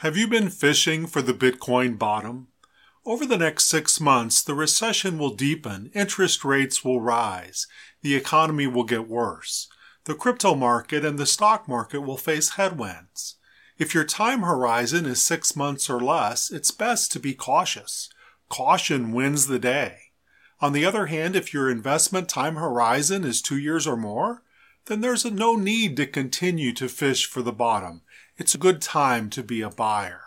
Have you been fishing for the Bitcoin bottom? Over the next 6 months, the recession will deepen, interest rates will rise, the economy will get worse, the crypto market and the stock market will face headwinds. If your time horizon is 6 months or less, it's best to be cautious. Caution wins the day. On the other hand, if your investment time horizon is 2 years or more, then there's no need to continue to fish for the bottom. It's a good time to be a buyer.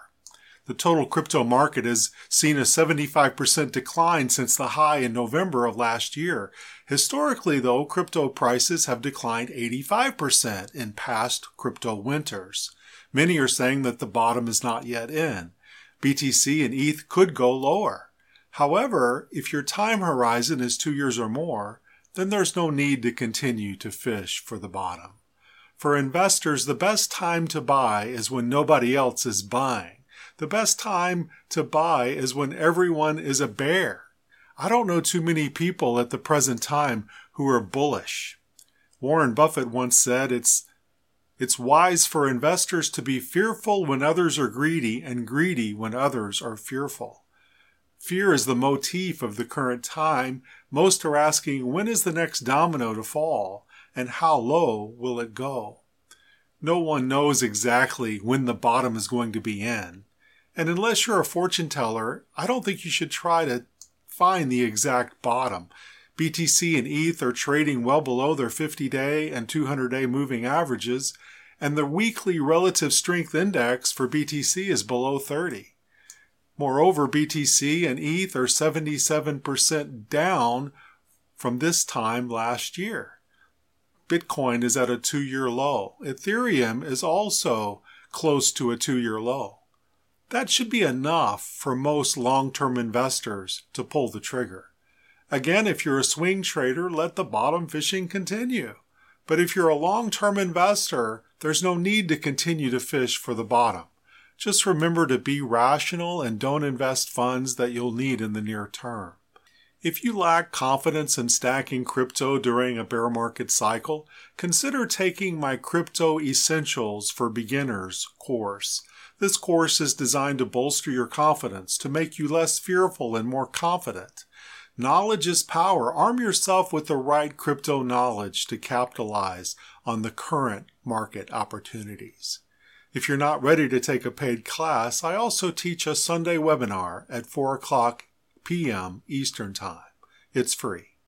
The total crypto market has seen a 75% decline since the high in November of last year. Historically, though, crypto prices have declined 85% in past crypto winters. Many are saying that the bottom is not yet in. BTC and ETH could go lower. However, if your time horizon is 2 years or more, then there's no need to continue to fish for the bottom. For investors, the best time to buy is when nobody else is buying. The best time to buy is when everyone is a bear. I don't know too many people at the present time who are bullish. Warren Buffett once said, it's wise for investors to be fearful when others are greedy and greedy when others are fearful. Fear is the motif of the current time. Most are asking, when is the next domino to fall? And how low will it go? No one knows exactly when the bottom is going to be in. And unless you're a fortune teller, I don't think you should try to find the exact bottom. BTC and ETH are trading well below their 50-day and 200-day moving averages, and the weekly relative strength index for BTC is below 30. Moreover, BTC and ETH are 77% down from this time last year. Bitcoin is at a 2-year low. Ethereum is also close to a 2-year low. That should be enough for most long-term investors to pull the trigger. Again, if you're a swing trader, let the bottom fishing continue. But if you're a long-term investor, there's no need to continue to fish for the bottom. Just remember to be rational and don't invest funds that you'll need in the near term. If you lack confidence in stacking crypto during a bear market cycle, consider taking my Crypto Essentials for Beginners course. This course is designed to bolster your confidence, to make you less fearful and more confident. Knowledge is power. Arm yourself with the right crypto knowledge to capitalize on the current market opportunities. If you're not ready to take a paid class, I also teach a Sunday webinar at 4:00 p.m. Eastern Time. It's free.